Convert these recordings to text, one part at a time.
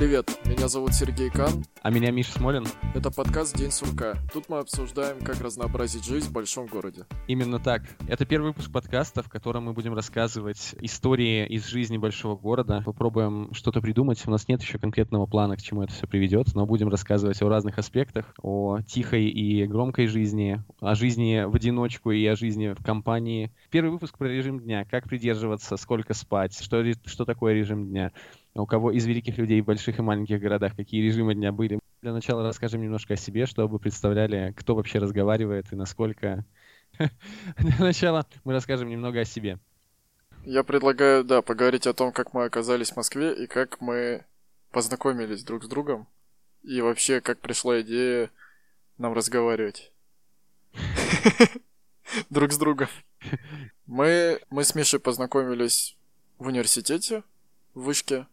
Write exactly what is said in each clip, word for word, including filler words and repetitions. Привет, меня зовут Сергей Кан. А меня Миша Смолин. Это подкаст «День сурка». Тут мы обсуждаем, как разнообразить жизнь в большом городе. Именно так. Это первый выпуск подкаста, в котором мы будем рассказывать истории из жизни большого города. Попробуем что-то придумать. У нас нет еще конкретного плана, к чему это все приведет, но будем рассказывать о разных аспектах, о тихой и громкой жизни, о жизни в одиночку и о жизни в компании. Первый выпуск про режим дня, как придерживаться, сколько спать, что, что такое режим дня. У кого из великих людей в больших и маленьких городах какие режимы дня были. Для начала расскажем немножко о себе, чтобы представляли, кто вообще разговаривает и насколько. Для начала мы расскажем немного о себе. Я предлагаю, да, поговорить о том, как мы оказались в Москве и как мы познакомились друг с другом. И вообще, как пришла идея нам разговаривать друг с другом. Мы с Мишей познакомились в университете, в вышке.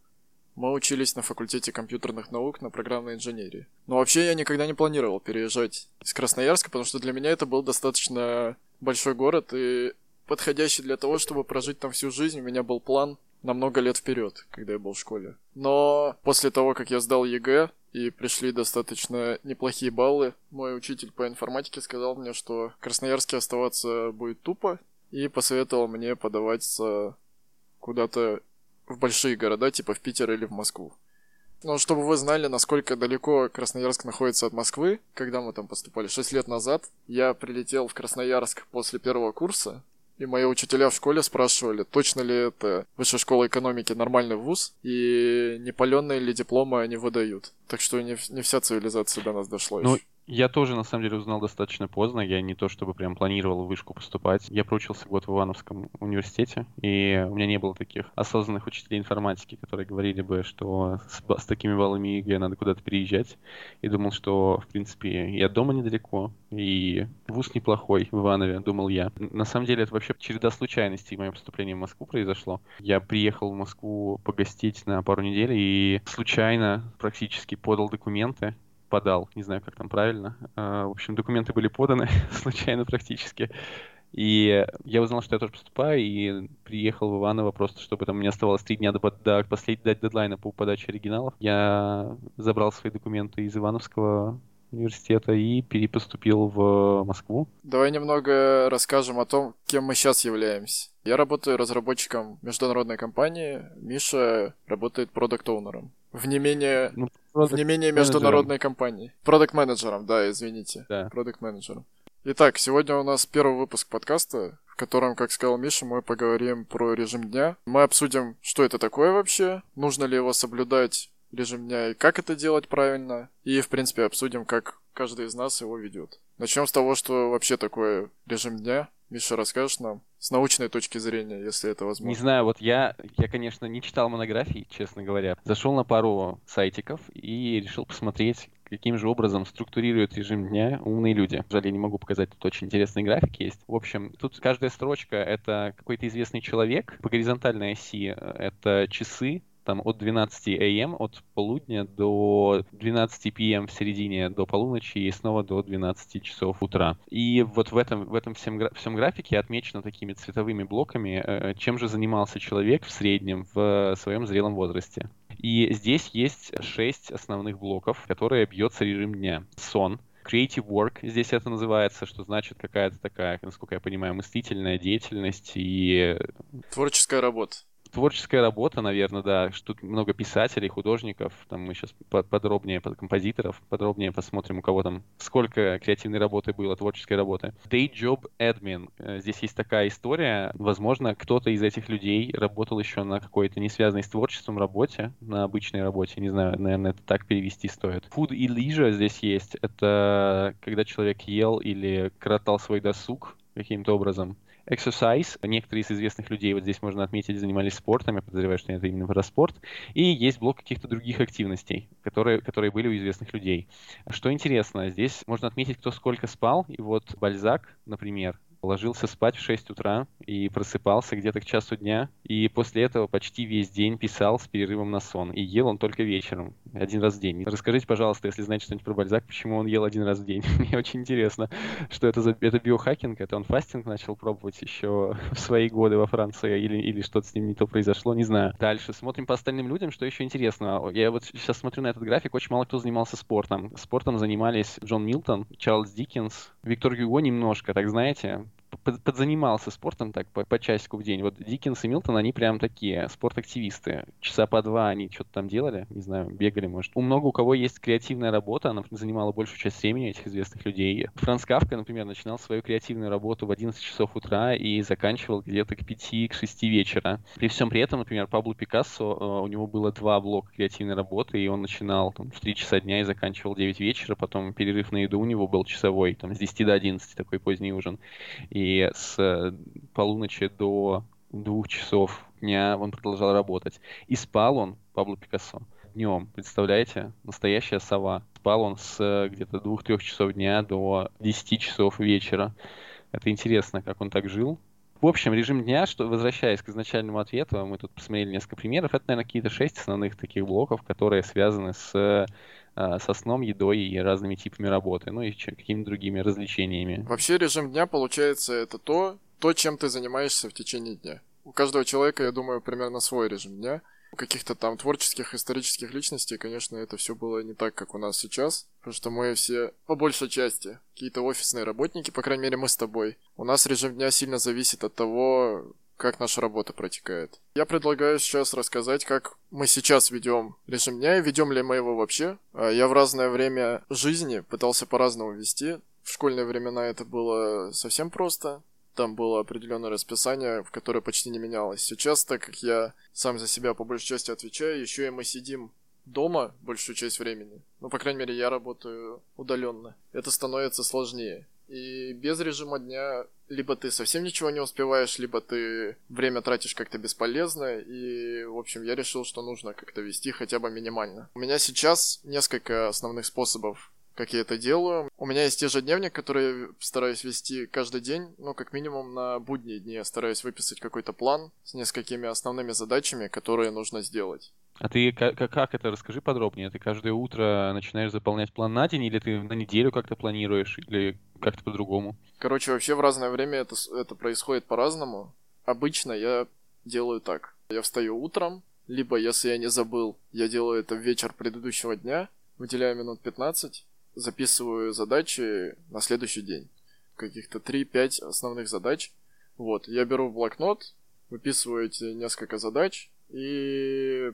Мы учились на факультете компьютерных наук на программной инженерии. Но вообще я никогда не планировал переезжать из Красноярска, потому что для меня это был достаточно большой город и подходящий для того, чтобы прожить там всю жизнь. У меня был план на много лет вперед, когда я был в школе. Но после того, как я сдал ЕГЭ и пришли достаточно неплохие баллы, мой учитель по информатике сказал мне, что в Красноярске оставаться будет тупо, и посоветовал мне подаваться куда-то в большие города, типа в Питер или в Москву. Но чтобы вы знали, насколько далеко Красноярск находится от Москвы, когда мы там поступали шесть лет назад, я прилетел в Красноярск после первого курса, и мои учителя в школе спрашивали, точно ли это Высшая школа экономики нормальный вуз, и не паленые ли дипломы они выдают. Так что не, не вся цивилизация до нас дошла еще. Я тоже, на самом деле, узнал достаточно поздно. Я не то чтобы прям планировал в вышку поступать. Я проучился год в Ивановском университете, и у меня не было таких осознанных учителей информатики, которые говорили бы, что с, с такими баллами ЕГЭ надо куда-то переезжать. И думал, что, в принципе, и от дома недалеко, и вуз неплохой в Иванове, думал я. На самом деле, это вообще череда случайностей в моем поступлении в Москву произошло. Я приехал в Москву погостить на пару недель и случайно практически подал документы. подал, не знаю, как там правильно. В общем, документы были поданы случайно практически. И я узнал, что я тоже поступаю, и приехал в Иваново просто, чтобы там у меня оставалось три дня до, до последнего дедлайна по подаче оригиналов. Я забрал свои документы из Ивановского университета и перепоступил в Москву. Давай немного расскажем о том, кем мы сейчас являемся. Я работаю разработчиком международной компании, Миша работает продакт-оунером. В не менее, ну, в не менее международной компании. Продакт-менеджером, да, извините. Да. Продакт-менеджером. Итак, сегодня у нас первый выпуск подкаста, в котором, как сказал Миша, мы поговорим про режим дня. Мы обсудим, что это такое вообще, нужно ли его соблюдать, режим дня, и как это делать правильно. И, в принципе, обсудим, как каждый из нас его ведет. Начнем с того, что вообще такое режим дня. Миша, расскажешь нам с научной точки зрения, если это возможно? Не знаю, вот я, я, конечно, не читал монографий, честно говоря. Зашел на пару сайтиков и решил посмотреть, каким же образом структурируют режим дня умные люди. Жаль, я не могу показать, тут очень интересный график есть. В общем, тут каждая строчка — это какой-то известный человек. По горизонтальной оси — это часы, там от двенадцати а.м. от полудня до двенадцати пи.м. в середине до полуночи и снова до двенадцати часов утра. И вот в этом, в этом всем, всем графике отмечено такими цветовыми блоками, чем же занимался человек в среднем в своем зрелом возрасте. И здесь есть шесть основных блоков, которые бьется режим дня. Сон. Creative work, здесь это называется, что значит какая-то такая, насколько я понимаю, мыслительная деятельность и... Творческая работа. Творческая работа, наверное, да. Тут много писателей, художников. Там мы сейчас подробнее, композиторов, подробнее посмотрим, у кого там сколько креативной работы было, творческой работы. Day job admin. Здесь есть такая история. Возможно, кто-то из этих людей работал еще на какой-то не связанной с творчеством работе, на обычной работе. Не знаю, наверное, это так перевести стоит. Food и leisure здесь есть. Это когда человек ел или коротал свой досуг каким-то образом. Exercise. Некоторые из известных людей, вот здесь можно отметить, занимались спортом. Я подозреваю, что это именно про спорт. И есть блок каких-то других активностей, которые, которые были у известных людей. Что интересно, здесь можно отметить, кто сколько спал. И вот Балзак, например, ложился спать в шесть утра и просыпался где-то к часу дня. И после этого почти весь день писал с перерывом на сон. И ел он только вечером, один раз в день. Расскажите, пожалуйста, если знаете что-нибудь про Бальзак, почему он ел один раз в день. Мне очень интересно, что это за это биохакинг, это он фастинг начал пробовать еще в свои годы во Франции, или, или что-то с ним не то произошло, не знаю. Дальше смотрим по остальным людям, что еще интересно. Я вот сейчас смотрю на этот график, очень мало кто занимался спортом. Спортом занимались Джон Милтон, Чарльз Диккенс, Виктор Гюго немножко, так знаете, подзанимался спортом так по, по часику в день. Вот Диккенс и Милтон, они прям такие спорт-активисты. Часа по два они что-то там делали, не знаю, бегали, может. У много у кого есть креативная работа, она занимала большую часть времени этих известных людей. Франц Кафка, например, начинал свою креативную работу в одиннадцать часов утра и заканчивал где-то к пяти, к шести вечера. При всем при этом, например, Пабло Пикассо, у него было два блока креативной работы, и он начинал там, в три часа дня и заканчивал девять вечера, потом перерыв на еду у него был часовой, там с десяти до одиннадцати, такой поздний ужин. И с полуночи до двух часов дня он продолжал работать. И спал он, Пабло Пикассо, днем, представляете, настоящая сова. Спал он с где-то двух-трёх часов дня до десяти часов вечера. Это интересно, как он так жил. В общем, режим дня, что, возвращаясь к изначальному ответу, мы тут посмотрели несколько примеров, это, наверное, какие-то шесть основных таких блоков, которые связаны с... со сном, едой и разными типами работы, ну и какими-то другими развлечениями. Вообще режим дня, получается, это то, то, чем ты занимаешься в течение дня. У каждого человека, я думаю, примерно свой режим дня. У каких-то там творческих, исторических личностей, конечно, это все было не так, как у нас сейчас, потому что мы все, по большей части, какие-то офисные работники, по крайней мере, мы с тобой. У нас режим дня сильно зависит от того, как наша работа протекает. Я предлагаю сейчас рассказать, как мы сейчас ведем режим дня и ведем ли мы его вообще. Я в разное время жизни пытался по-разному вести. В школьные времена это было совсем просто. Там было определенное расписание, в которое почти не менялось. Сейчас, так как я сам за себя по большей части отвечаю, еще и мы сидим дома большую часть времени. Ну, по крайней мере, я работаю удаленно. Это становится сложнее. И без режима дня либо ты совсем ничего не успеваешь, либо ты время тратишь как-то бесполезно. И, в общем, я решил, что нужно как-то вести хотя бы минимально. У меня сейчас несколько основных способов, как я это делаю. У меня есть ежедневник, который я стараюсь вести каждый день. Ну, как минимум на будние дни я стараюсь выписать какой-то план с несколькими основными задачами, которые нужно сделать. А ты как, как это? Расскажи подробнее. Ты каждое утро начинаешь заполнять план на день, или ты на неделю как-то планируешь, или как-то по-другому? Короче, вообще в разное время это, это происходит по-разному. Обычно я делаю так. Я встаю утром, либо, если я не забыл, я делаю это в вечер предыдущего дня, выделяю минут пятнадцать, записываю задачи на следующий день. Каких-то три-пять основных задач. Вот, я беру блокнот, выписываю эти несколько задач и...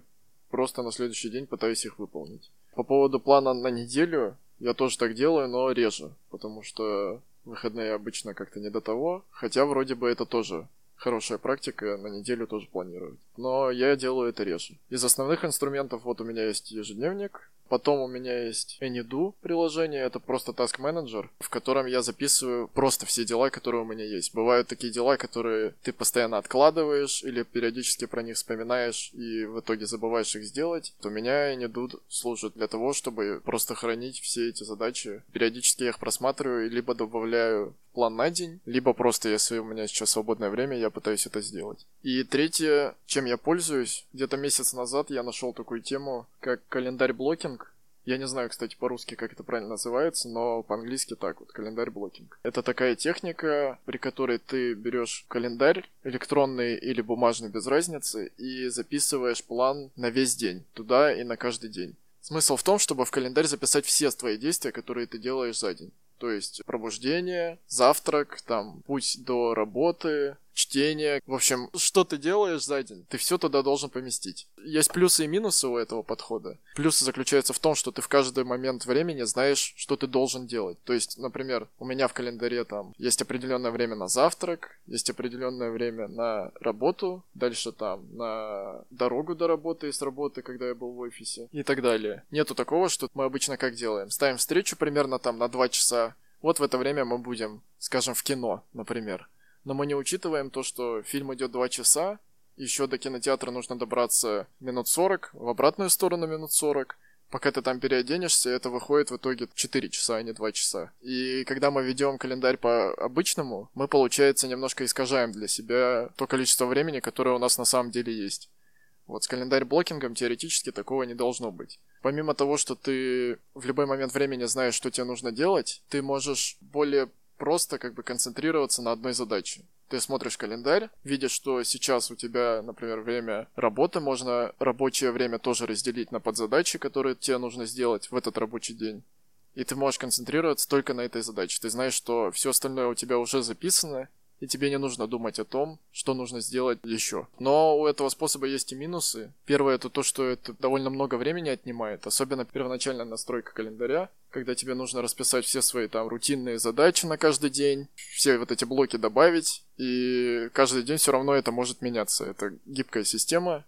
просто на следующий день пытаюсь их выполнить. По поводу плана на неделю, я тоже так делаю, но реже, потому что выходные обычно как-то не до того, хотя вроде бы это тоже хорошая практика, на неделю тоже планировать. Но я делаю это реже. Из основных инструментов вот у меня есть ежедневник, потом у меня есть AnyDo приложение, это просто task manager, в котором я записываю просто все дела, которые у меня есть. Бывают такие дела, которые ты постоянно откладываешь или периодически про них вспоминаешь и в итоге забываешь их сделать. У меня AnyDo служит для того, чтобы просто хранить все эти задачи. Периодически я их просматриваю и либо добавляю план на день, либо просто, если у меня сейчас свободное время, я пытаюсь это сделать. И третье, чем я пользуюсь, где-то месяц назад я нашел такую тему, как календарь-блокинг. Я не знаю, кстати, по-русски, как это правильно называется, но по-английски так вот, календарь-блокинг. Это такая техника, при которой ты берешь календарь, электронный или бумажный, без разницы, и записываешь план на весь день, туда и на каждый день. Смысл в том, чтобы в календарь записать все твои действия, которые ты делаешь за день. То есть пробуждение, завтрак, там, путь до работы, чтение. В общем, что ты делаешь за день, ты все туда должен поместить. Есть плюсы и минусы у этого подхода. Плюсы заключаются в том, что ты в каждый момент времени знаешь, что ты должен делать. То есть, например, у меня в календаре там есть определенное время на завтрак, есть определенное время на работу, дальше там на дорогу до работы и с работы, когда я был в офисе и так далее. Нету такого, что мы обычно как делаем. Ставим встречу примерно там на два часа. Вот в это время мы будем, скажем, в кино, например. Но мы не учитываем то, что фильм идет два часа, еще до кинотеатра нужно добраться минут сорок, в обратную сторону минут сорок, Пока ты там переоденешься, это выходит в итоге четыре часа, а не два часа. И когда мы ведем календарь по-обычному, мы, получается, немножко искажаем для себя то количество времени, которое у нас на самом деле есть. Вот с календарь-блокингом теоретически такого не должно быть. Помимо того, что ты в любой момент времени знаешь, что тебе нужно делать, ты можешь более просто как бы концентрироваться на одной задаче. Ты смотришь календарь, видишь, что сейчас у тебя, например, время работы, можно рабочее время тоже разделить на подзадачи, которые тебе нужно сделать в этот рабочий день. И ты можешь концентрироваться только на этой задаче. Ты знаешь, что все остальное у тебя уже записано, и тебе не нужно думать о том, что нужно сделать еще. Но у этого способа есть и минусы. Первое — это то, что это довольно много времени отнимает, особенно первоначальная настройка календаря, когда тебе нужно расписать все свои там рутинные задачи на каждый день, все вот эти блоки добавить, и каждый день все равно это может меняться. Это гибкая система,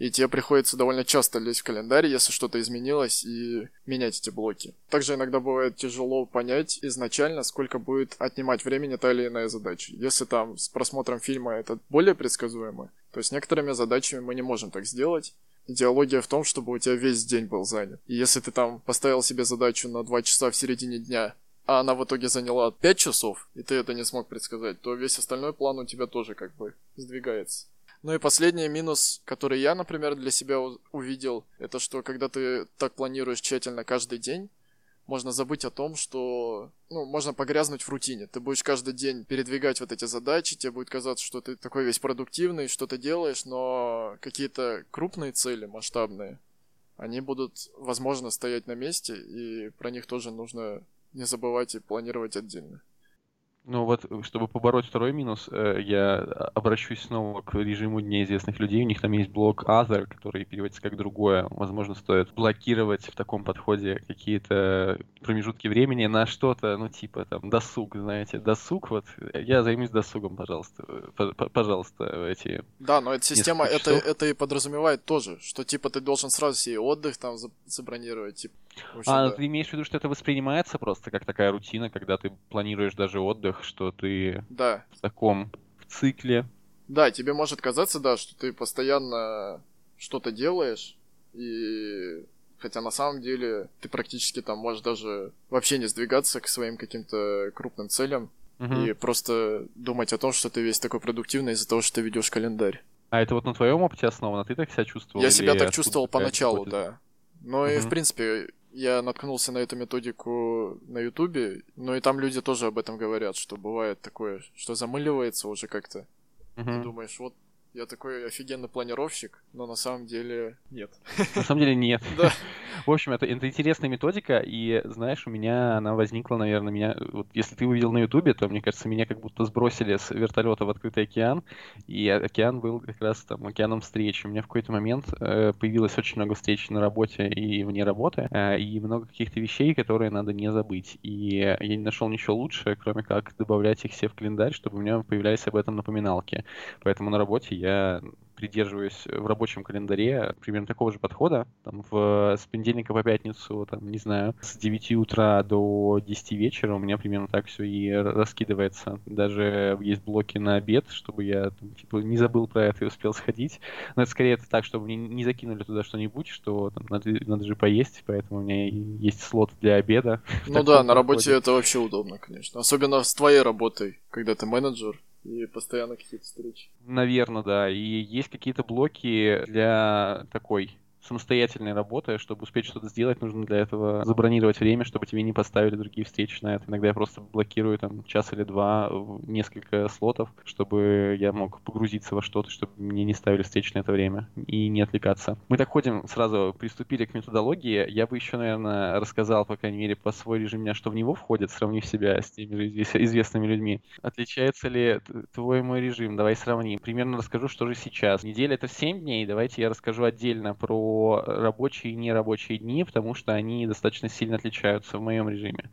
и тебе приходится довольно часто лезть в календарь, если что-то изменилось, и менять эти блоки. Также иногда бывает тяжело понять изначально, сколько будет отнимать времени та или иная задача. Если там с просмотром фильма это более предсказуемо, то с некоторыми задачами мы не можем так сделать. Идеология в том, чтобы у тебя весь день был занят. И если ты там поставил себе задачу на два часа в середине дня, а она в итоге заняла пять часов, и ты это не смог предсказать, то весь остальной план у тебя тоже как бы сдвигается. Ну и последний минус, который я, например, для себя увидел, это что, когда ты так планируешь тщательно каждый день, можно забыть о том, что... Ну, можно погрязнуть в рутине. Ты будешь каждый день передвигать вот эти задачи, тебе будет казаться, что ты такой весь продуктивный, что ты делаешь, но какие-то крупные цели, масштабные, они будут, возможно, стоять на месте, и про них тоже нужно не забывать и планировать отдельно. Ну вот, чтобы побороть второй минус, я обращусь снова к режиму Дня известных людей. У них там есть блок Other, который переводится как «другое». Возможно, стоит блокировать в таком подходе какие-то промежутки времени на что-то, ну типа там досуг, знаете. Досуг, вот, я займусь досугом, пожалуйста. Пожалуйста, эти... Да, но эта система, это, это и подразумевает тоже, что типа ты должен сразу себе отдых там забронировать, типа. Общем, а, да. Ты имеешь в виду, что это воспринимается просто как такая рутина, когда ты планируешь даже отдых, что ты да. в таком в цикле. Да, тебе может казаться, да, что ты постоянно что-то делаешь, и хотя на самом деле ты практически там можешь даже вообще не сдвигаться к своим каким-то крупным целям, угу. и просто думать о том, что ты весь такой продуктивный из-за того, что ты ведешь календарь. А это вот на твоем опыте основано? Ты так себя чувствовал? Я себя так чувствовал поначалу, будет? Да. Но угу. и в принципе... Я наткнулся на эту методику на Ютубе, но и там люди тоже об этом говорят, что бывает такое, что замыливается уже как-то. Mm-hmm. Ты думаешь, вот я такой офигенный планировщик, но на самом деле нет. На самом деле нет. Да. В общем, это, это интересная методика, и, знаешь, у меня она возникла, наверное, меня... Вот если ты увидел на Ютубе, то, мне кажется, меня как будто сбросили с вертолета в открытый океан, и океан был как раз там океаном встреч. У меня в какой-то момент э, появилось очень много встреч на работе и вне работы, э, и много каких-то вещей, которые надо не забыть. И я не нашел ничего лучше, кроме как добавлять их все в календарь, чтобы у меня появлялись об этом напоминалки. Поэтому на работе я придерживаюсь в рабочем календаре примерно такого же подхода. Там, в, с понедельника по пятницу, там, не знаю, с девяти утра до десяти вечера у меня примерно так все и раскидывается. Даже есть блоки на обед, чтобы я там, типа, не забыл про это и успел сходить. Но это скорее это так, чтобы мне не закинули туда что-нибудь, что там, надо, надо же поесть, поэтому у меня есть слот для обеда. Ну да, на работе это вообще удобно, конечно. Особенно с твоей работой, когда ты менеджер. И постоянно какие-то встречи. Наверное, да. И есть какие-то блоки для такой самостоятельной работы. Чтобы успеть что-то сделать, нужно для этого забронировать время, чтобы тебе не поставили другие встречи на это. Иногда я просто блокирую там час или два, несколько слотов, чтобы я мог погрузиться во что-то, чтобы мне не ставили встречи на это время и не отвлекаться. Мы так ходим, сразу приступили к методологии. Я бы еще, наверное, рассказал, по крайней мере, по свой режим дня, что в него входит, сравнив себя с теми же известными людьми. Отличается ли твой мой режим? Давай сравним. Примерно расскажу, что же сейчас. Неделя — это семь дней. Давайте я расскажу отдельно про рабочие и нерабочие дни, потому что они достаточно сильно отличаются в моем режиме.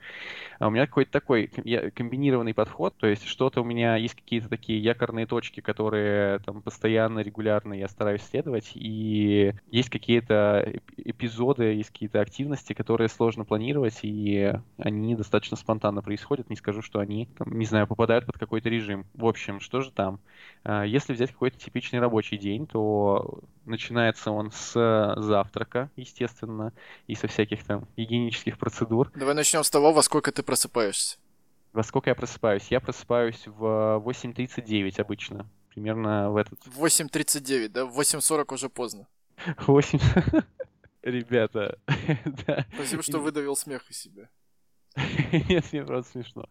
А у меня какой-то такой комбинированный подход, то есть что-то у меня есть какие-то такие якорные точки, которые там постоянно, регулярно я стараюсь следовать, и есть какие-то эпизоды, есть какие-то активности, которые сложно планировать, и они достаточно спонтанно происходят, не скажу, что они, там, не знаю, попадают под какой-то режим. В общем, что же там? Если взять какой-то типичный рабочий день, то начинается он с э, завтрака, естественно, и со всяких там гигиенических процедур. Давай начнем с того, во сколько ты просыпаешься. Во сколько я просыпаюсь? Я просыпаюсь в восемь тридцать девять обычно, примерно в этот... восемь тридцать девять, да? В восемь сорок уже поздно. восемь... Ребята, да. Спасибо, что выдавил смех из себя. Нет, мне просто смешно.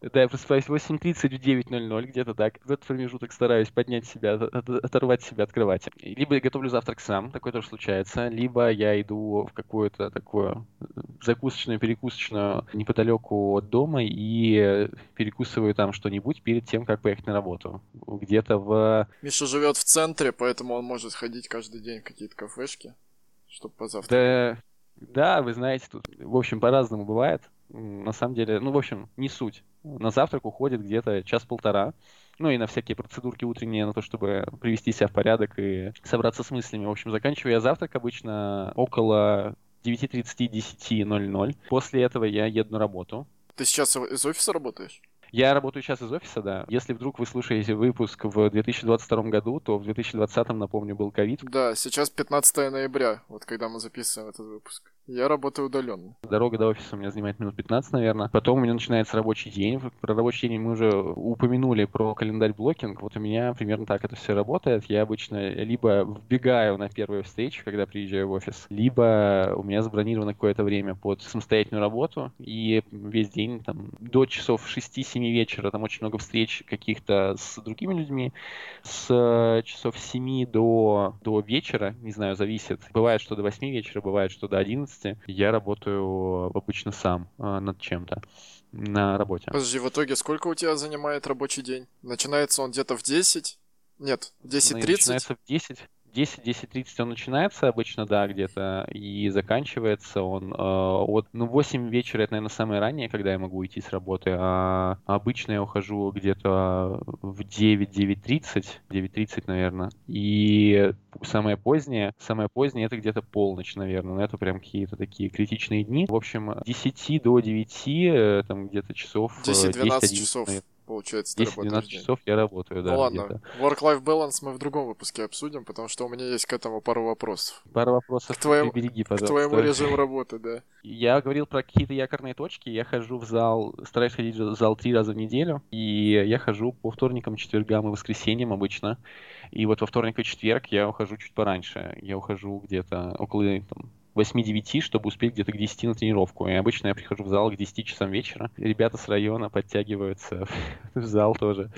Да, я просыпаюсь в восемь тридцать, в девять ноль ноль, где-то так. В этот промежуток стараюсь поднять себя, оторвать себя от кровати. Либо я готовлю завтрак сам, такое тоже случается, либо я иду в какую-то такую закусочную, перекусочную неподалеку от дома и перекусываю там что-нибудь перед тем, как поехать на работу. Где-то в... Миша живет в центре, поэтому он может ходить каждый день в какие-то кафешки, чтобы позавтракать. Да, да, вы знаете, тут, в общем, по-разному бывает. На самом деле, ну, в общем, не суть. На завтрак уходит где-то час-полтора. Ну, и на всякие процедурки утренние, на то, чтобы привести себя в порядок и собраться с мыслями. В общем, заканчиваю я завтрак обычно около девять тридцать - десять ноль ноль. После этого я еду на работу. Ты сейчас из офиса работаешь? Я работаю сейчас из офиса, да. Если вдруг вы слушаете выпуск в две тысячи двадцать втором году, то в две тысячи двадцатом, напомню, был ковид. Да, сейчас пятнадцатое ноября, вот когда мы записываем этот выпуск. Я работаю удаленно. Дорога до офиса у меня занимает минут пятнадцать, наверное. Потом у меня начинается рабочий день. Про рабочий день мы уже упомянули, про календарь-блокинг. Вот у меня примерно так это все работает. Я обычно либо вбегаю на первую встречу, когда приезжаю в офис, либо у меня забронировано какое-то время под самостоятельную работу. И весь день там до часов шести-семи вечера там очень много встреч каких-то с другими людьми. С часов семи до, до вечера, не знаю, зависит. Бывает, что до восьми вечера, бывает, что до одиннадцати. Я работаю обычно сам над чем-то на работе. Подожди, в итоге сколько у тебя занимает рабочий день? Начинается он где-то в десять? Нет, в десять тридцать? Начинается в десять. десять-десять тридцать он начинается обычно, да, где-то, и заканчивается он э, от... Ну, восемь вечера — это, наверное, самое раннее, когда я могу уйти с работы, а обычно я ухожу где-то в девять-девять тридцать, девять тридцать, наверное, и самое позднее, самое позднее — это где-то полночь, наверное, но это прям какие-то такие критичные дни. В общем, десять до девяти, там, где-то часов... десять-двенадцать часов. Получается, ты десять-двенадцать часов я работаю, да. Ну ладно, где-то. Work-life balance мы в другом выпуске обсудим, потому что у меня есть к этому пару вопросов. Пару вопросов, к твоему, прибереги, пожалуйста. К твоему режиму работы, да. Я говорил про какие-то якорные точки, я хожу в зал, стараюсь ходить в зал три раза в неделю, и я хожу по вторникам, четвергам и воскресеньям обычно, и вот во вторник и четверг я ухожу чуть пораньше, я ухожу где-то около... там, восемь-девять, чтобы успеть где-то к десяти на тренировку. И обычно я прихожу в зал к десяти часам вечера. Ребята с района подтягиваются в зал тоже.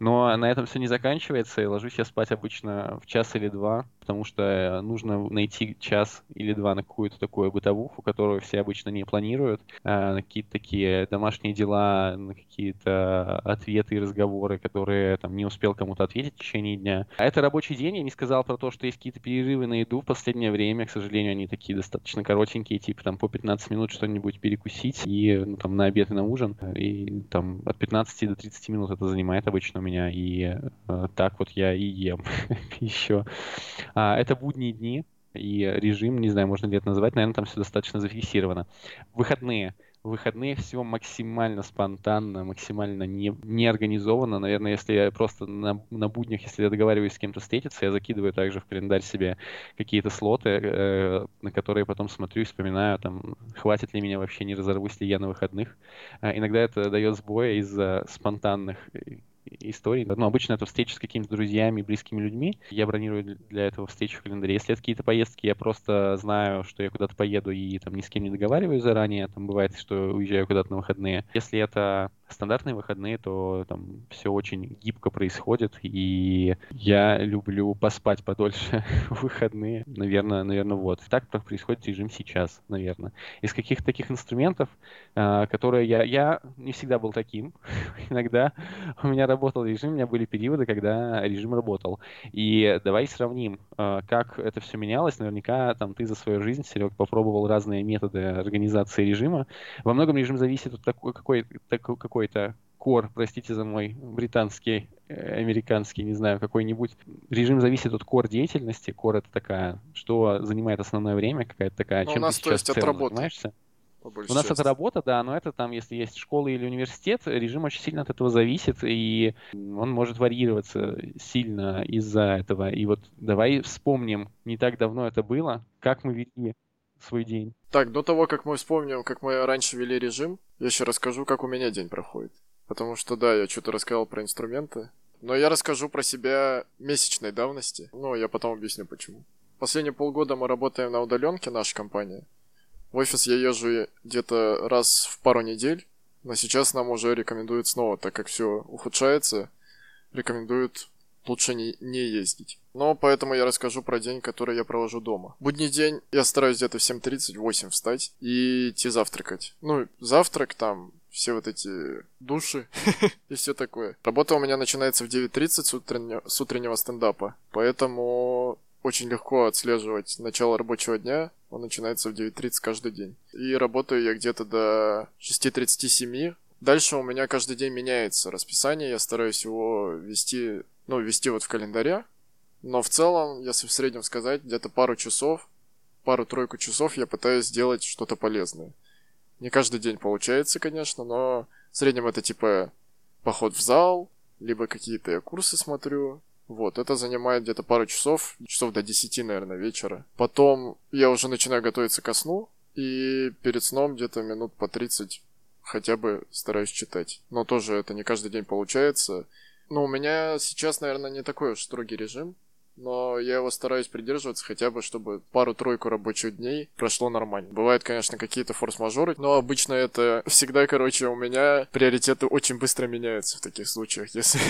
Но на этом все не заканчивается. И ложусь я спать обычно в час или два, потому что нужно найти час или два на какую-то такую бытовуху, которую все обычно не планируют, на какие-то такие домашние дела, на какие-то ответы и разговоры, которые там не успел кому-то ответить в течение дня. А это рабочий день. Я не сказал про то, что есть какие-то перерывы на еду в последнее время. К сожалению, они такие достаточно коротенькие, типа там по пятнадцать минут что-нибудь перекусить и ну, там на обед и на ужин. И там от пятнадцати до тридцати минут это занимает обычно у меня. И э, так вот я и ем еще. А, это будние дни и режим, не знаю, можно ли это назвать, наверное, там все достаточно зафиксировано. Выходные. В выходные все максимально спонтанно, максимально не, не организованно. Наверное, если я просто на, на буднях, если я договариваюсь с кем-то встретиться, я закидываю также в календарь себе какие-то слоты, э, на которые потом смотрю и вспоминаю, там, хватит ли меня вообще, не разорвусь ли я на выходных. Э, иногда это дает сбои из-за спонтанных историй. Ну, обычно это встреча с какими-то друзьями, близкими людьми. Я бронирую для этого встречу в календаре. Если это какие-то поездки, я просто знаю, что я куда-то поеду и там ни с кем не договариваюсь заранее. Там бывает, что уезжаю куда-то на выходные. Если это стандартные выходные, то там все очень гибко происходит, и я люблю поспать подольше в выходные. Наверное, наверное, вот. Так происходит режим сейчас, наверное. Из каких-то таких инструментов, которые я... Я не всегда был таким. Иногда у меня работал режим, у меня были периоды, когда режим работал. И давай сравним, как это все менялось. Наверняка там ты за свою жизнь, Серег, попробовал разные методы организации режима. Во многом режим зависит от такой, какой, такой, какой какой-то кор, простите за мой британский, американский, не знаю, какой-нибудь. Режим зависит от кор деятельности. Кор — это такая, что занимает основное время, какая-то такая, ну, чем у нас, ты сейчас в целом занимаешься. У нас это работа, да, но это там, если есть школа или университет, режим очень сильно от этого зависит, и он может варьироваться сильно из-за этого. И вот давай вспомним, не так давно это было, как мы вели свой день. Так, до того, как мы вспомним, как мы раньше вели режим, я еще расскажу, как у меня день проходит. Потому что, да, я что-то рассказал про инструменты, но я расскажу про себя месячной давности. Ну, я потом объясню, почему. Последние полгода мы работаем на удаленке, наша компания. В офис я езжу где-то раз в пару недель, но сейчас нам уже рекомендуют снова, так как все ухудшается, рекомендуют лучше не, не ездить. Но поэтому я расскажу про день, который я провожу дома. Будний день я стараюсь где-то в семь тридцать восемь встать и идти завтракать. Ну, завтрак там, все вот эти души и все такое. Работа у меня начинается в девять тридцать с утреннего стендапа, поэтому очень легко отслеживать начало рабочего дня. Он начинается в девять тридцать каждый день. И работаю я где-то до шесть тридцать семь. Дальше у меня каждый день меняется расписание. Я стараюсь его вести, ну, вести вот в календаре. Но в целом, если в среднем сказать, где-то пару часов, пару-тройку часов я пытаюсь сделать что-то полезное. Не каждый день получается, конечно, но в среднем это типа поход в зал, либо какие-то я курсы смотрю. Вот, это занимает где-то пару часов, часов до десяти, наверное, вечера. Потом я уже начинаю готовиться ко сну, и перед сном где-то минут по тридцать хотя бы стараюсь читать. Но тоже это не каждый день получается. Ну, у меня сейчас, наверное, не такой уж строгий режим, но я его стараюсь придерживаться хотя бы, чтобы пару-тройку рабочих дней прошло нормально. Бывают, конечно, какие-то форс-мажоры, но обычно это всегда, короче, у меня приоритеты очень быстро меняются в таких случаях, если,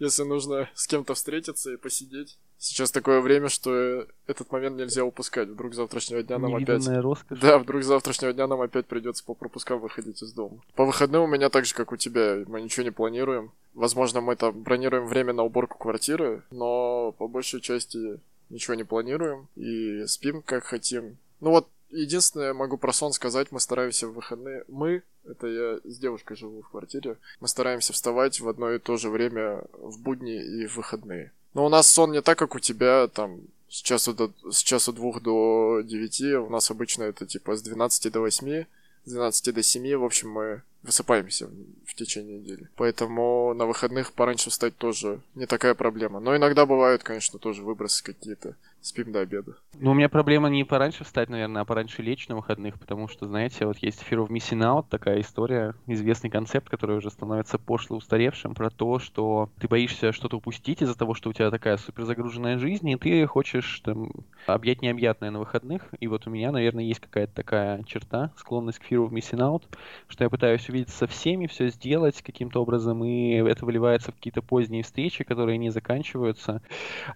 если нужно с кем-то встретиться и посидеть. Сейчас такое время, что этот момент нельзя упускать. Вдруг завтрашнего дня нам опять... Невиданная роскошь. Да, вдруг завтрашнего дня нам опять придется по пропускам выходить из дома. По выходным у меня так же, как у тебя, мы ничего не планируем. Возможно, мы там бронируем время на уборку квартиры, но по большей части ничего не планируем и спим как хотим. Ну вот, единственное, могу про сон сказать, мы стараемся в выходные... Мы, это я с девушкой живу в квартире, мы стараемся вставать в одно и то же время в будни и в выходные. Но у нас сон не так, как у тебя, там, с часу, до, с часу двух до девяти, у нас обычно это типа с двенадцати до восьми, с двенадцати до семи, в общем, мы высыпаемся в, в течение недели. Поэтому на выходных пораньше встать тоже не такая проблема. Но иногда бывают, конечно, тоже выбросы какие-то, спим до обеда. Ну, у меня проблема не пораньше встать, наверное, а пораньше лечь на выходных, потому что, знаете, вот есть Fear of Missing Out, такая история, известный концепт, который уже становится пошло устаревшим, про то, что ты боишься что-то упустить из-за того, что у тебя такая суперзагруженная жизнь, и ты хочешь там объять необъятное на выходных, и вот у меня, наверное, есть какая-то такая черта, склонность к Fear of Missing Out, что я пытаюсь увидеться со всеми, все сделать каким-то образом, и это выливается в какие-то поздние встречи, которые не заканчиваются,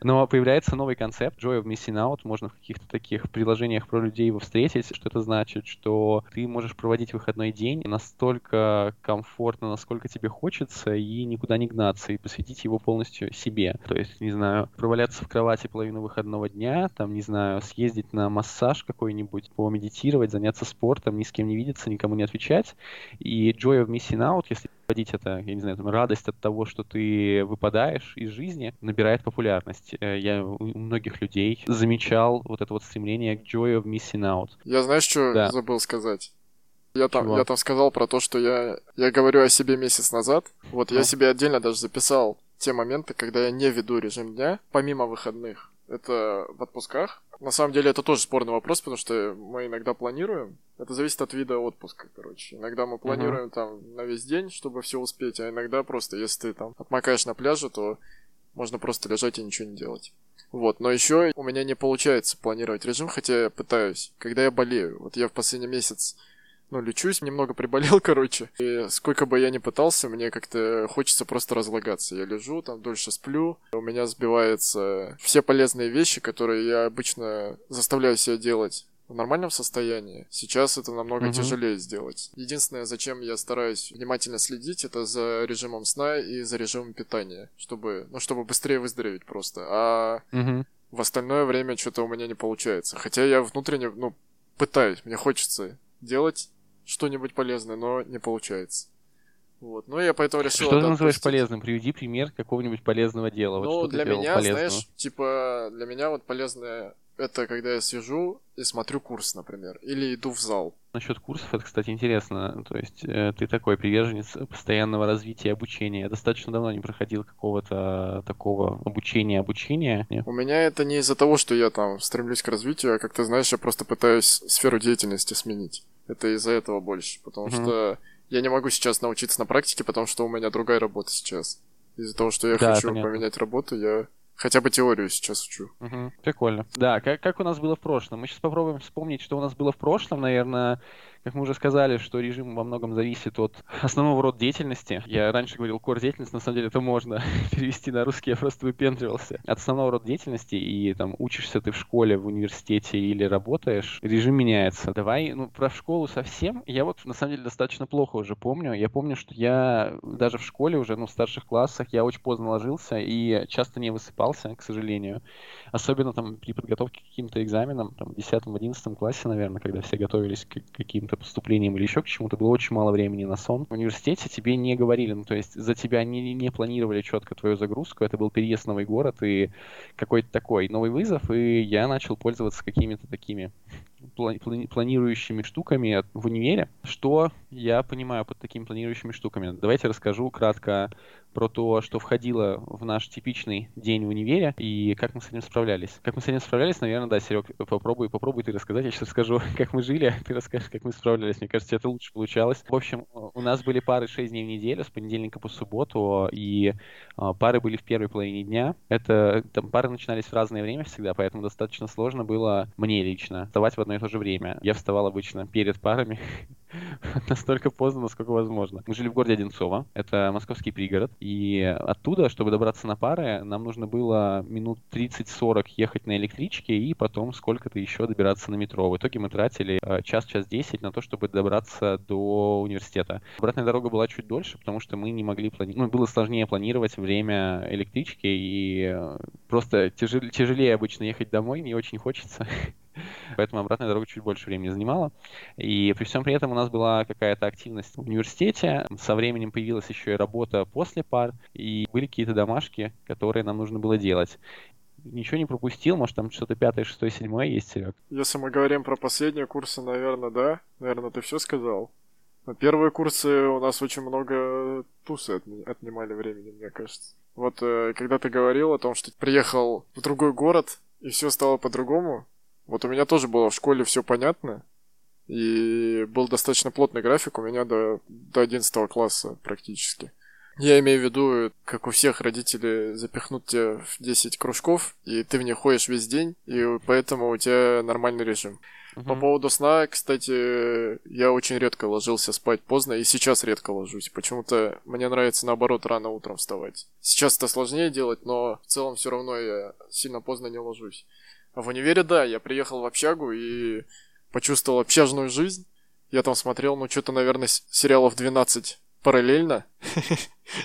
но появляется новый концепт, в Missing Out, можно в каких-то таких приложениях про людей его встретить, что это значит, что ты можешь проводить выходной день настолько комфортно, насколько тебе хочется, и никуда не гнаться, и посвятить его полностью себе. То есть, не знаю, проваляться в кровати половину выходного дня, там, не знаю, съездить на массаж какой-нибудь, помедитировать, заняться спортом, ни с кем не видеться, никому не отвечать. И Joy of Missing Out, если проводить это, я не знаю, там, радость от того, что ты выпадаешь из жизни, набирает популярность. Я у многих людей замечал вот это вот стремление к joy of missing out. Я знаешь, что да. забыл сказать? Я там, я там сказал про то, что я, я говорю о себе месяц назад. Вот ну. Я себе отдельно даже записал те моменты, когда я не веду режим дня, помимо выходных. Это в отпусках. На самом деле это тоже спорный вопрос, потому что мы иногда планируем. Это зависит от вида отпуска, короче. Иногда мы планируем uh-huh. там на весь день, чтобы все успеть, а иногда просто, если ты там отмокаешь на пляже, то можно просто лежать и ничего не делать. Вот, но еще у меня не получается планировать режим, хотя я пытаюсь, когда я болею. Вот я в последний месяц, ну, лечусь, немного приболел, короче. И сколько бы я ни пытался, мне как-то хочется просто разлагаться. Я лежу, там, дольше сплю. У меня сбиваются все полезные вещи, которые я обычно заставляю себя делать в нормальном состоянии. Сейчас это намного uh-huh. тяжелее сделать. Единственное, зачем я стараюсь внимательно следить, это за режимом сна и за режимом питания, чтобы, ну, чтобы быстрее выздороветь просто. А uh-huh. в остальное время что-то у меня не получается. Хотя я внутренне, ну, пытаюсь, мне хочется делать что-нибудь полезное, но не получается. Вот, ну я поэтому решил... Что ты называешь отпустить. Полезным? Приведи пример какого-нибудь полезного дела. Ну, вот для меня, полезного? Знаешь, типа, для меня вот полезное... Это когда я сижу и смотрю курс, например, или иду в зал. насчет курсов, это, кстати, интересно. То есть ты такой приверженец постоянного развития и обучения. Я достаточно давно не проходил какого-то такого обучения-обучения. У меня это не из-за того, что я там стремлюсь к развитию, а, как ты знаешь, я просто пытаюсь сферу деятельности сменить. Это из-за этого больше, потому mm-hmm. что я не могу сейчас научиться на практике, потому что у меня другая работа сейчас. Из-за того, что я да, хочу понятно. поменять работу, я... Хотя бы теорию сейчас учу. Угу, прикольно. Да, как, как у нас было в прошлом. Мы сейчас попробуем вспомнить, что у нас было в прошлом. Наверное, как мы уже сказали, что режим во многом зависит от основного рода деятельности. Я раньше говорил core деятельность, на самом деле это можно перевести на русский, я просто выпендривался. От основного рода деятельности, и там учишься ты в школе, в университете или работаешь, режим меняется. Давай, ну, про школу совсем. Я вот, на самом деле, достаточно плохо уже помню. Я помню, что я даже в школе уже, ну, в старших классах, я очень поздно ложился и часто не высыпался, к сожалению. Особенно там при подготовке к каким-то экзаменам, там, в десятом-одиннадцатом классе, наверное, когда все готовились к каким-то поступлениям или еще к чему-то, было очень мало времени на сон. В университете тебе не говорили, ну, то есть за тебя не, не планировали четко твою загрузку. Это был переезд в новый город и какой-то такой новый вызов, и я начал пользоваться какими-то такими плани- плани- планирующими штуками в универе. Что я понимаю под такими планирующими штуками? Давайте расскажу кратко про то, что входило в наш типичный день в универе и как мы с этим справлялись. Как мы с этим справлялись, наверное, да, Серег, попробуй, попробуй ты рассказать. Я сейчас расскажу, как мы жили, ты расскажешь, как мы справлялись. Мне кажется, это лучше получалось. В общем, у нас были пары шесть дней в неделю, с понедельника по субботу, и пары были в первой половине дня. Это там пары начинались в разное время всегда, поэтому достаточно сложно было мне лично вставать в одно и то же время. Я вставал обычно перед парами, настолько поздно, насколько возможно. Мы жили в городе Одинцово, это московский пригород, и оттуда, чтобы добраться на пары, нам нужно было минут тридцать-сорок ехать на электричке и потом сколько-то еще добираться на метро. В итоге мы тратили час-час десять на то, чтобы добраться до университета. Обратная дорога была чуть дольше, потому что мы не могли планировать, ну, было сложнее планировать время электрички, и просто тяжел... тяжелее обычно ехать домой, не очень хочется. Поэтому обратная дорога чуть больше времени занимала. И при всем при этом у нас была какая-то активность в университете. Со временем появилась еще и работа после пар. И были какие-то домашки, которые нам нужно было делать. Ничего не пропустил? Может, там что-то пятое, шестое, седьмое есть, Серег? Если мы говорим про последние курсы, наверное, да. Наверное, ты все сказал. Но первые курсы у нас очень много тусы отнимали времени, мне кажется. Вот когда ты говорил о том, что приехал в другой город, и все стало по-другому. Вот у меня тоже было в школе все понятно, и был достаточно плотный график у меня до, до одиннадцатого класса практически. Я имею в виду, как у всех родители запихнут тебя в десять кружков, и ты в них ходишь весь день, и поэтому у тебя нормальный режим. Uh-huh. По поводу сна, кстати, я очень редко ложился спать поздно, и сейчас редко ложусь. Почему-то мне нравится, наоборот, рано утром вставать. Сейчас это сложнее делать, но в целом все равно я сильно поздно не ложусь. А в универе, да, я приехал в общагу и почувствовал общажную жизнь. Я там смотрел, ну, что-то, наверное, сериалов двенадцать параллельно,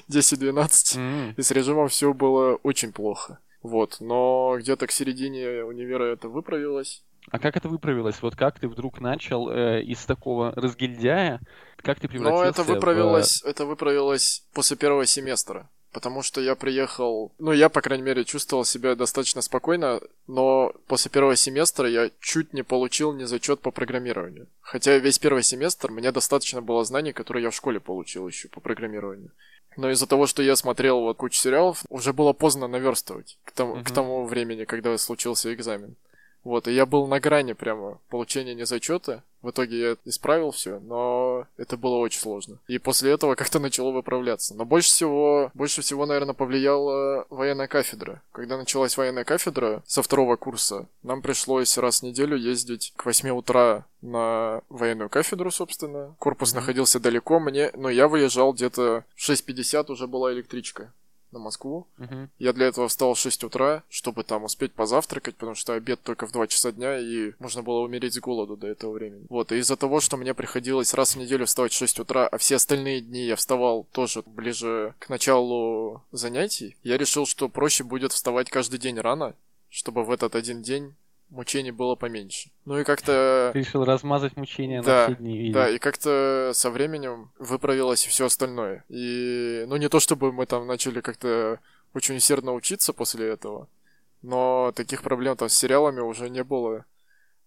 десять-двенадцать, mm-hmm. и с режимом все было очень плохо. Вот, но где-то к середине универа это выправилось. А как это выправилось? Вот как ты вдруг начал э, из такого разгильдяя, как ты превратился? Ну, это выправилось, в... это выправилось после первого семестра. Потому что я приехал... Ну, я, по крайней мере, чувствовал себя достаточно спокойно, но после первого семестра я чуть не получил незачет по программированию. Хотя весь первый семестр мне достаточно было знаний, которые я в школе получил еще по программированию. Но из-за того, что я смотрел вот кучу сериалов, уже было поздно наверстывать к тому, mm-hmm. к тому времени, когда случился экзамен. Вот, и я был на грани прямо получения незачета. В итоге я исправил все, но это было очень сложно. И после этого как-то начало выправляться. Но больше всего, больше всего, наверное, повлияла военная кафедра. Когда началась военная кафедра со второго курса, нам пришлось раз в неделю ездить к восьми утра на военную кафедру, собственно. Корпус mm-hmm. находился далеко, мне, но я выезжал где-то в шесть пятьдесят уже была электричка на Москву. Uh-huh. Я для этого встал в шесть утра, чтобы там успеть позавтракать, потому что обед только в два часа дня, и можно было умереть с голоду до этого времени. Вот, и из-за того, что мне приходилось раз в неделю вставать в шесть утра, а все остальные дни я вставал тоже ближе к началу занятий, я решил, что проще будет вставать каждый день рано, чтобы в этот один день мучений было поменьше. Ну и как-то... Ты решил размазать мучения да, на все дни. Да, и как-то со временем выправилось все остальное. И, ну, не то чтобы мы там начали как-то очень усердно учиться после этого, но таких проблем там с сериалами уже не было.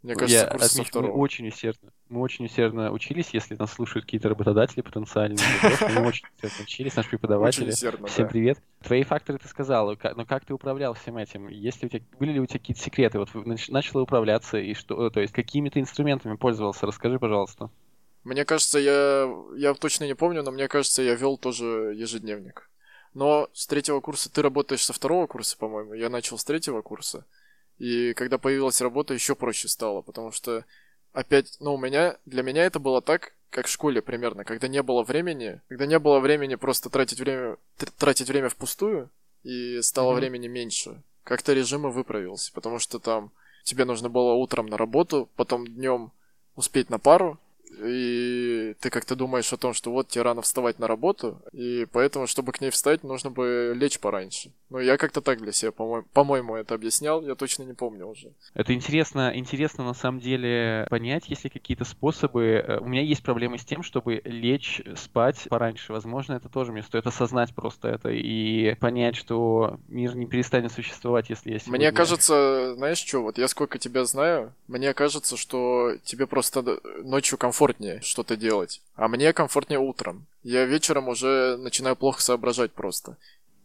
Мне кажется, я курс отмечу, мы очень усердно. Мы очень усердно учились, если нас слушают какие-то работодатели потенциальные. Мы очень усердно учились, наши преподаватели. Всем привет. Твои факторы ты сказал, но как ты управлял всем этим? Есть ли у тебя, были ли у тебя какие-то секреты? Вот начала управляться, и что, то есть какими ты инструментами пользовался? Расскажи, пожалуйста. Мне кажется, я, я точно не помню, но мне кажется, я вел тоже ежедневник. Но с третьего курса ты работаешь со второго курса, по-моему. Я начал с третьего курса. И когда появилась работа, еще проще стало, потому что опять, ну, у меня, для меня это было так, как в школе примерно, когда не было времени, когда не было времени просто тратить время, тратить время впустую, и стало mm-hmm. времени меньше. Как-то режим и выправился, потому что там тебе нужно было утром на работу, потом днем успеть на пару, и ты как-то думаешь о том, что вот тебе рано вставать на работу, и поэтому, чтобы к ней встать, нужно бы лечь пораньше. Ну, я как-то так для себя, по-моему, по-моему, это объяснял, я точно не помню уже. Это интересно, интересно на самом деле понять, есть ли какие-то способы. У меня есть проблемы с тем, чтобы лечь спать пораньше. Возможно, это тоже мне стоит осознать просто это и понять, что мир не перестанет существовать, если я сегодня... Мне кажется, знаешь что, вот я сколько тебя знаю, мне кажется, что тебе просто ночью комфортно комфортнее что-то делать, а мне комфортнее утром. Я вечером уже начинаю плохо соображать просто.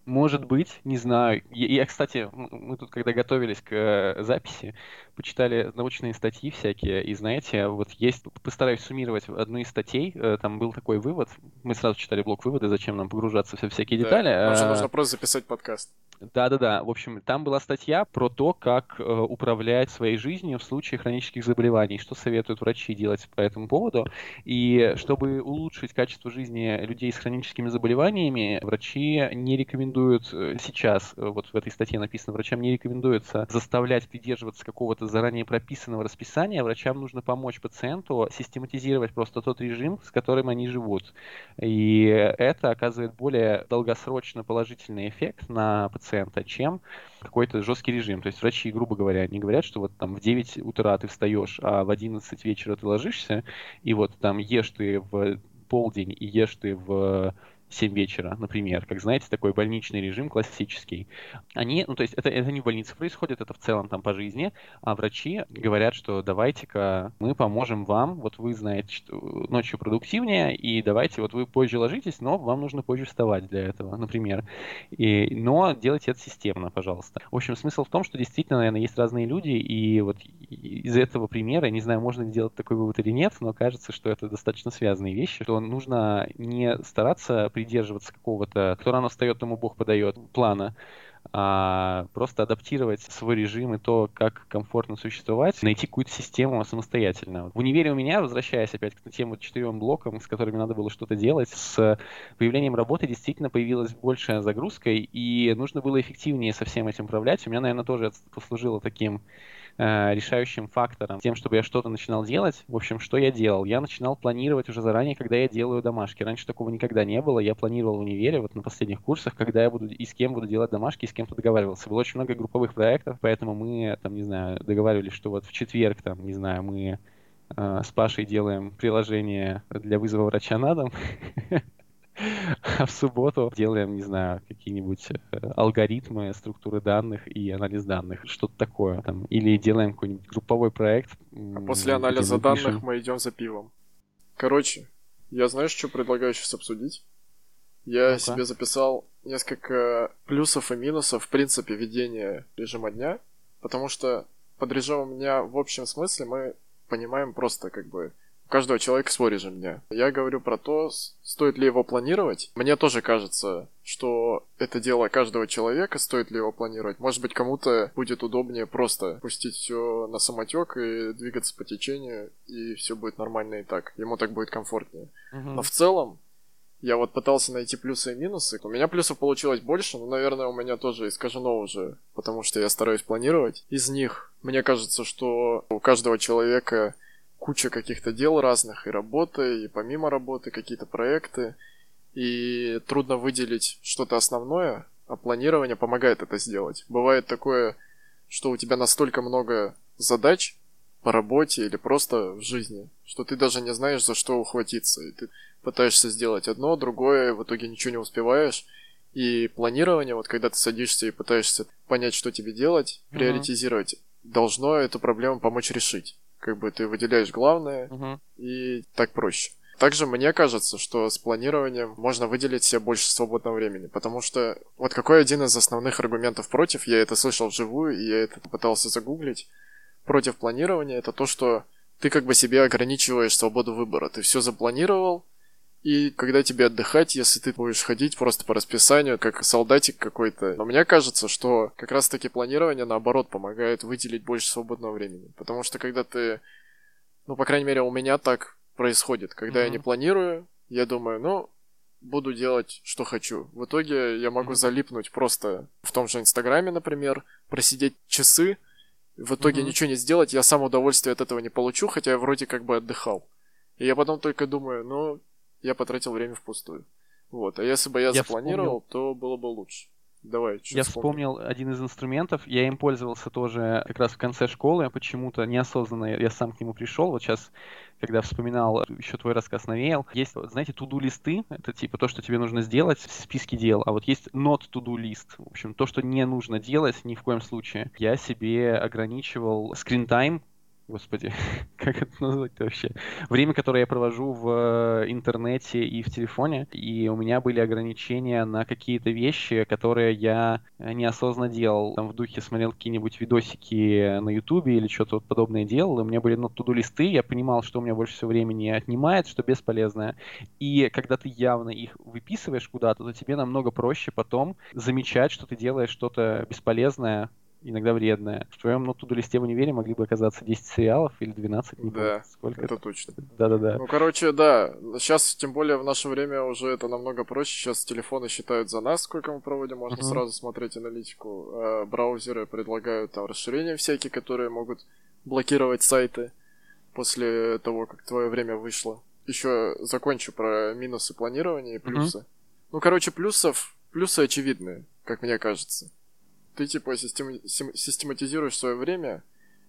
Может быть, не знаю. Я, я, кстати, мы тут, когда готовились к записи, почитали научные статьи всякие, и, знаете, вот есть, постараюсь суммировать одну из статей, там был такой вывод, мы сразу читали блок вывода, зачем нам погружаться во всякие да, детали. Нам же нужно просто записать подкаст. Да-да-да, в общем, там была статья про то, как управлять своей жизнью в случае хронических заболеваний, что советуют врачи делать по этому поводу, и чтобы улучшить качество жизни людей с хроническими заболеваниями, врачи не рекомендуют сейчас, вот в этой статье написано, врачам не рекомендуется заставлять придерживаться какого-то заранее прописанного расписания, врачам нужно помочь пациенту систематизировать просто тот режим, с которым они живут. И это оказывает более долгосрочно положительный эффект на пациента, чем какой-то жесткий режим. То есть врачи, грубо говоря, не говорят, что вот там в девять утра ты встаешь, а в одиннадцать вечера ты ложишься, и вот там ешь ты в полдень и ешь ты в... семь вечера, например, как, знаете, такой больничный режим классический. Они, ну, то есть это, это не в больнице происходит, это в целом там по жизни, а врачи говорят, что давайте-ка мы поможем вам, вот вы знаете, что ночью продуктивнее, и давайте, вот вы позже ложитесь, но вам нужно позже вставать для этого, например. И, но делайте это системно, пожалуйста. В общем, смысл в том, что действительно, наверное, есть разные люди, и вот из этого примера, я не знаю, можно ли делать такой вывод или нет, но кажется, что это достаточно связанные вещи, что нужно не стараться при придерживаться какого-то, кто рано встает, тому Бог подает, плана, а просто адаптировать свой режим и то, как комфортно существовать, найти какую-то систему самостоятельно. В универе у меня, возвращаясь опять к тем вот четырем блокам, с которыми надо было что-то делать, с появлением работы действительно появилась большая загрузка, и нужно было эффективнее со всем этим управлять. У меня, наверное, тоже это послужило таким э, решающим фактором, тем, чтобы я что-то начинал делать. В общем, что я делал? Я начинал планировать уже заранее, когда я делаю домашки. Раньше такого никогда не было. Я планировал в универе, вот на последних курсах, когда я буду и с кем буду делать домашки, с кем-то договаривался. Было очень много групповых проектов, поэтому мы, там, не знаю, договаривались, что вот в четверг, там, не знаю, мы э, с Пашей делаем приложение для вызова врача на дом, а в субботу делаем, не знаю, какие-нибудь алгоритмы, структуры данных и анализ данных, что-то такое. Там, или делаем какой-нибудь групповой проект. А после анализа данных мы идем за пивом. Короче, я знаешь, что предлагаю сейчас обсудить? Я ну-ка. себе записал несколько плюсов и минусов, в принципе, ведения режима дня, потому что под режимом дня в общем смысле мы понимаем просто как бы у каждого человека свой режим дня. Я говорю про то, стоит ли его планировать. Мне тоже кажется, что это дело каждого человека, стоит ли его планировать. Может быть, кому-то будет удобнее просто пустить все на самотек и двигаться по течению, и все будет нормально и так. Ему так будет комфортнее. Угу. Но в целом, я вот пытался найти плюсы и минусы. У меня плюсов получилось больше, но, наверное, у меня тоже искажено уже, потому что я стараюсь планировать. Из них, мне кажется, что у каждого человека куча каких-то дел разных, и работы, и помимо работы, какие-то проекты, и трудно выделить что-то основное, а планирование помогает это сделать. Бывает такое, что у тебя настолько много задач по работе или просто в жизни, что ты даже не знаешь, за что ухватиться, и ты... пытаешься сделать одно, другое, в итоге ничего не успеваешь. И планирование, вот когда ты садишься и пытаешься понять, что тебе делать, mm-hmm. приоритизировать, должно эту проблему помочь решить. как бы ты выделяешь главное, угу. и так проще. Также мне кажется, что с планированием можно выделить себе больше свободного времени, потому что вот какой один из основных аргументов против, я это слышал вживую, и я это пытался загуглить, против планирования, это то, что ты как бы себе ограничиваешь свободу выбора. Ты все запланировал, и когда тебе отдыхать, если ты будешь ходить просто по расписанию, как солдатик какой-то. Но мне кажется, что как раз-таки планирование, наоборот, помогает выделить больше свободного времени. Потому что когда ты, ну, по крайней мере, у меня так происходит. Когда mm-hmm. я не планирую, я думаю, ну, буду делать, что хочу. В итоге я могу mm-hmm. залипнуть просто в том же Инстаграме, например, просидеть часы, в итоге mm-hmm. ничего не сделать, я сам удовольствия от этого не получу, хотя я вроде как бы отдыхал. И я потом только думаю, ну, я потратил время впустую. Вот, а если бы я, я запланировал, вспомнил... то было бы лучше. Давай, что Я вспомнил? вспомнил один из инструментов, я им пользовался тоже как раз в конце школы, почему-то неосознанно я сам к нему пришел, вот сейчас, когда вспоминал, еще твой рассказ навеял, есть, знаете, to-do-листы, это типа то, что тебе нужно сделать в списке дел, а вот есть not to-do-лист, в общем, то, что не нужно делать ни в коем случае. Я себе ограничивал screen time, господи, как это назвать-то вообще? Время, которое я провожу в интернете и в телефоне, и у меня были ограничения на какие-то вещи, которые я неосознанно делал. Там в духе смотрел какие-нибудь видосики на Ютубе или что-то вот подобное делал, и у меня были not-to-do-листы, я понимал, что у меня больше всего времени отнимает, что бесполезное. И когда ты явно их выписываешь куда-то, то тебе намного проще потом замечать, что ты делаешь что-то бесполезное, иногда вредная. В твоем not-to-do-листе в универе могли бы оказаться десять сериалов или двенадцать, не помню, да, сколько это. Да, это точно. Да-да-да. Ну, короче, да. Сейчас, тем более, в наше время уже это намного проще. Сейчас телефоны считают за нас, сколько мы проводим. Можно uh-huh. сразу смотреть аналитику. А браузеры предлагают там расширения всякие, которые могут блокировать сайты после того, как твое время вышло. Еще закончу про минусы планирования и плюсы. Uh-huh. Ну, короче, плюсов, плюсы очевидные, как мне кажется. Ты, типа, систем... систематизируешь свое время,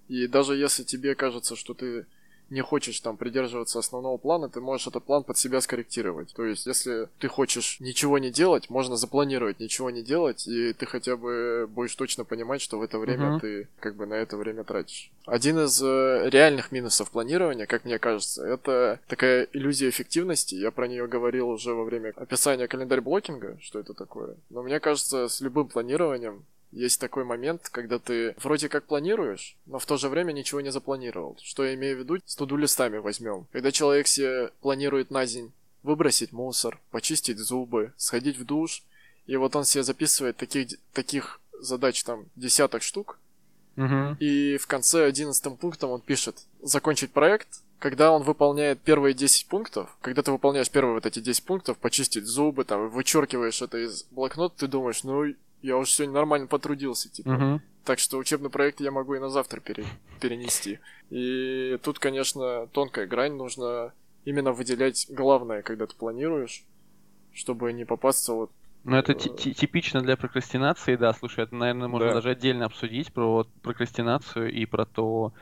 и даже если тебе кажется, что ты не хочешь там придерживаться основного плана, ты можешь этот план под себя скорректировать. То есть, если ты хочешь ничего не делать, можно запланировать ничего не делать, и ты хотя бы будешь точно понимать, что в это время угу. ты как бы на это время тратишь. Один из э, реальных минусов планирования, как мне кажется, это такая иллюзия эффективности. Я про нее говорил уже во время описания календарь-блокинга, что это такое. Но мне кажется, с любым планированием есть такой момент, когда ты вроде как планируешь, но в то же время ничего не запланировал. Что я имею в виду? С to-do-листами возьмем. Когда человек себе планирует на день выбросить мусор, почистить зубы, сходить в душ, и вот он себе записывает таких, таких задач там десяток штук, угу. и в конце одиннадцатым пунктом он пишет «закончить проект». Когда он выполняет первые десять пунктов, когда ты выполняешь первые вот эти десять пунктов, почистить зубы, там, вычеркиваешь это из блокнота, ты думаешь, ну... я уже сегодня нормально потрудился, типа. Uh-huh. Так что учебный проект я могу и на завтра пере... перенести. И тут, конечно, тонкая грань. Нужно именно выделять главное, когда ты планируешь, чтобы не попасться вот... Ну, это типично для прокрастинации, да. Слушай, это, наверное, можно да. даже отдельно обсудить про прокрастинацию и про то,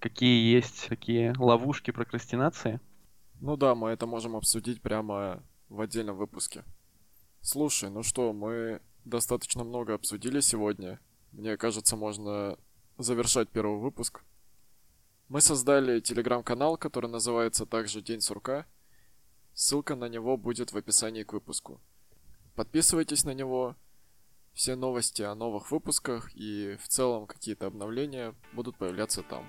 какие есть такие ловушки прокрастинации. Ну да, мы это можем обсудить прямо в отдельном выпуске. Слушай, ну что, мы... достаточно много обсудили сегодня. Мне кажется, можно завершать первый выпуск. Мы создали телеграм-канал, который называется также «День сурка». Ссылка на него будет в описании к выпуску. Подписывайтесь на него. Все новости о новых выпусках и в целом какие-то обновления будут появляться там.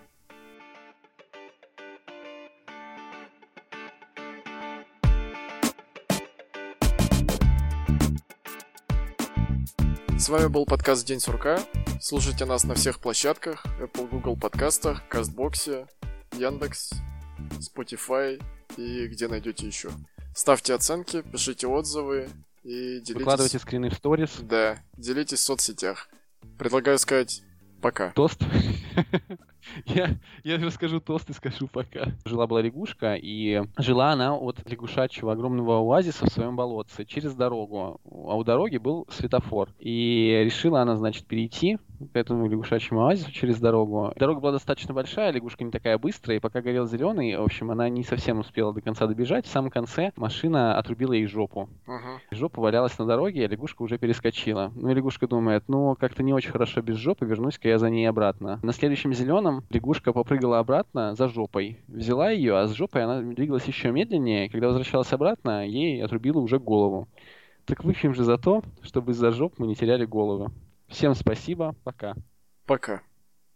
С вами был подкаст «День сурка». Слушайте нас на всех площадках: Apple, Google подкастах, Кастбоксе, Яндекс, Spotify и где найдете еще. Ставьте оценки, пишите отзывы и делитесь... Выкладывайте скрины в сторис. Да, делитесь в соцсетях. Предлагаю сказать пока. Тост? Я, я расскажу тост и скажу пока. Жила-была лягушка, и жила она от лягушачьего огромного оазиса в своем болотце через дорогу. А у дороги был светофор. И решила она, значит, перейти к этому лягушачьему оазису через дорогу. Дорога была достаточно большая, лягушка не такая быстрая, и пока горел зеленый, в общем, она не совсем успела до конца добежать. В самом конце машина отрубила ей жопу. Uh-huh. Жопа валялась на дороге, а лягушка уже перескочила. Ну, лягушка думает, ну, как-то не очень хорошо без жопы, вернусь-ка я за ней обратно. На следующем зеленом лягушка попрыгала обратно за жопой. Взяла ее, а с жопой она двигалась еще медленнее. Когда возвращалась обратно, ей отрубила уже голову. Так выпьем же за то, чтобы из-за жоп мы не теряли голову. Всем спасибо, пока. Пока.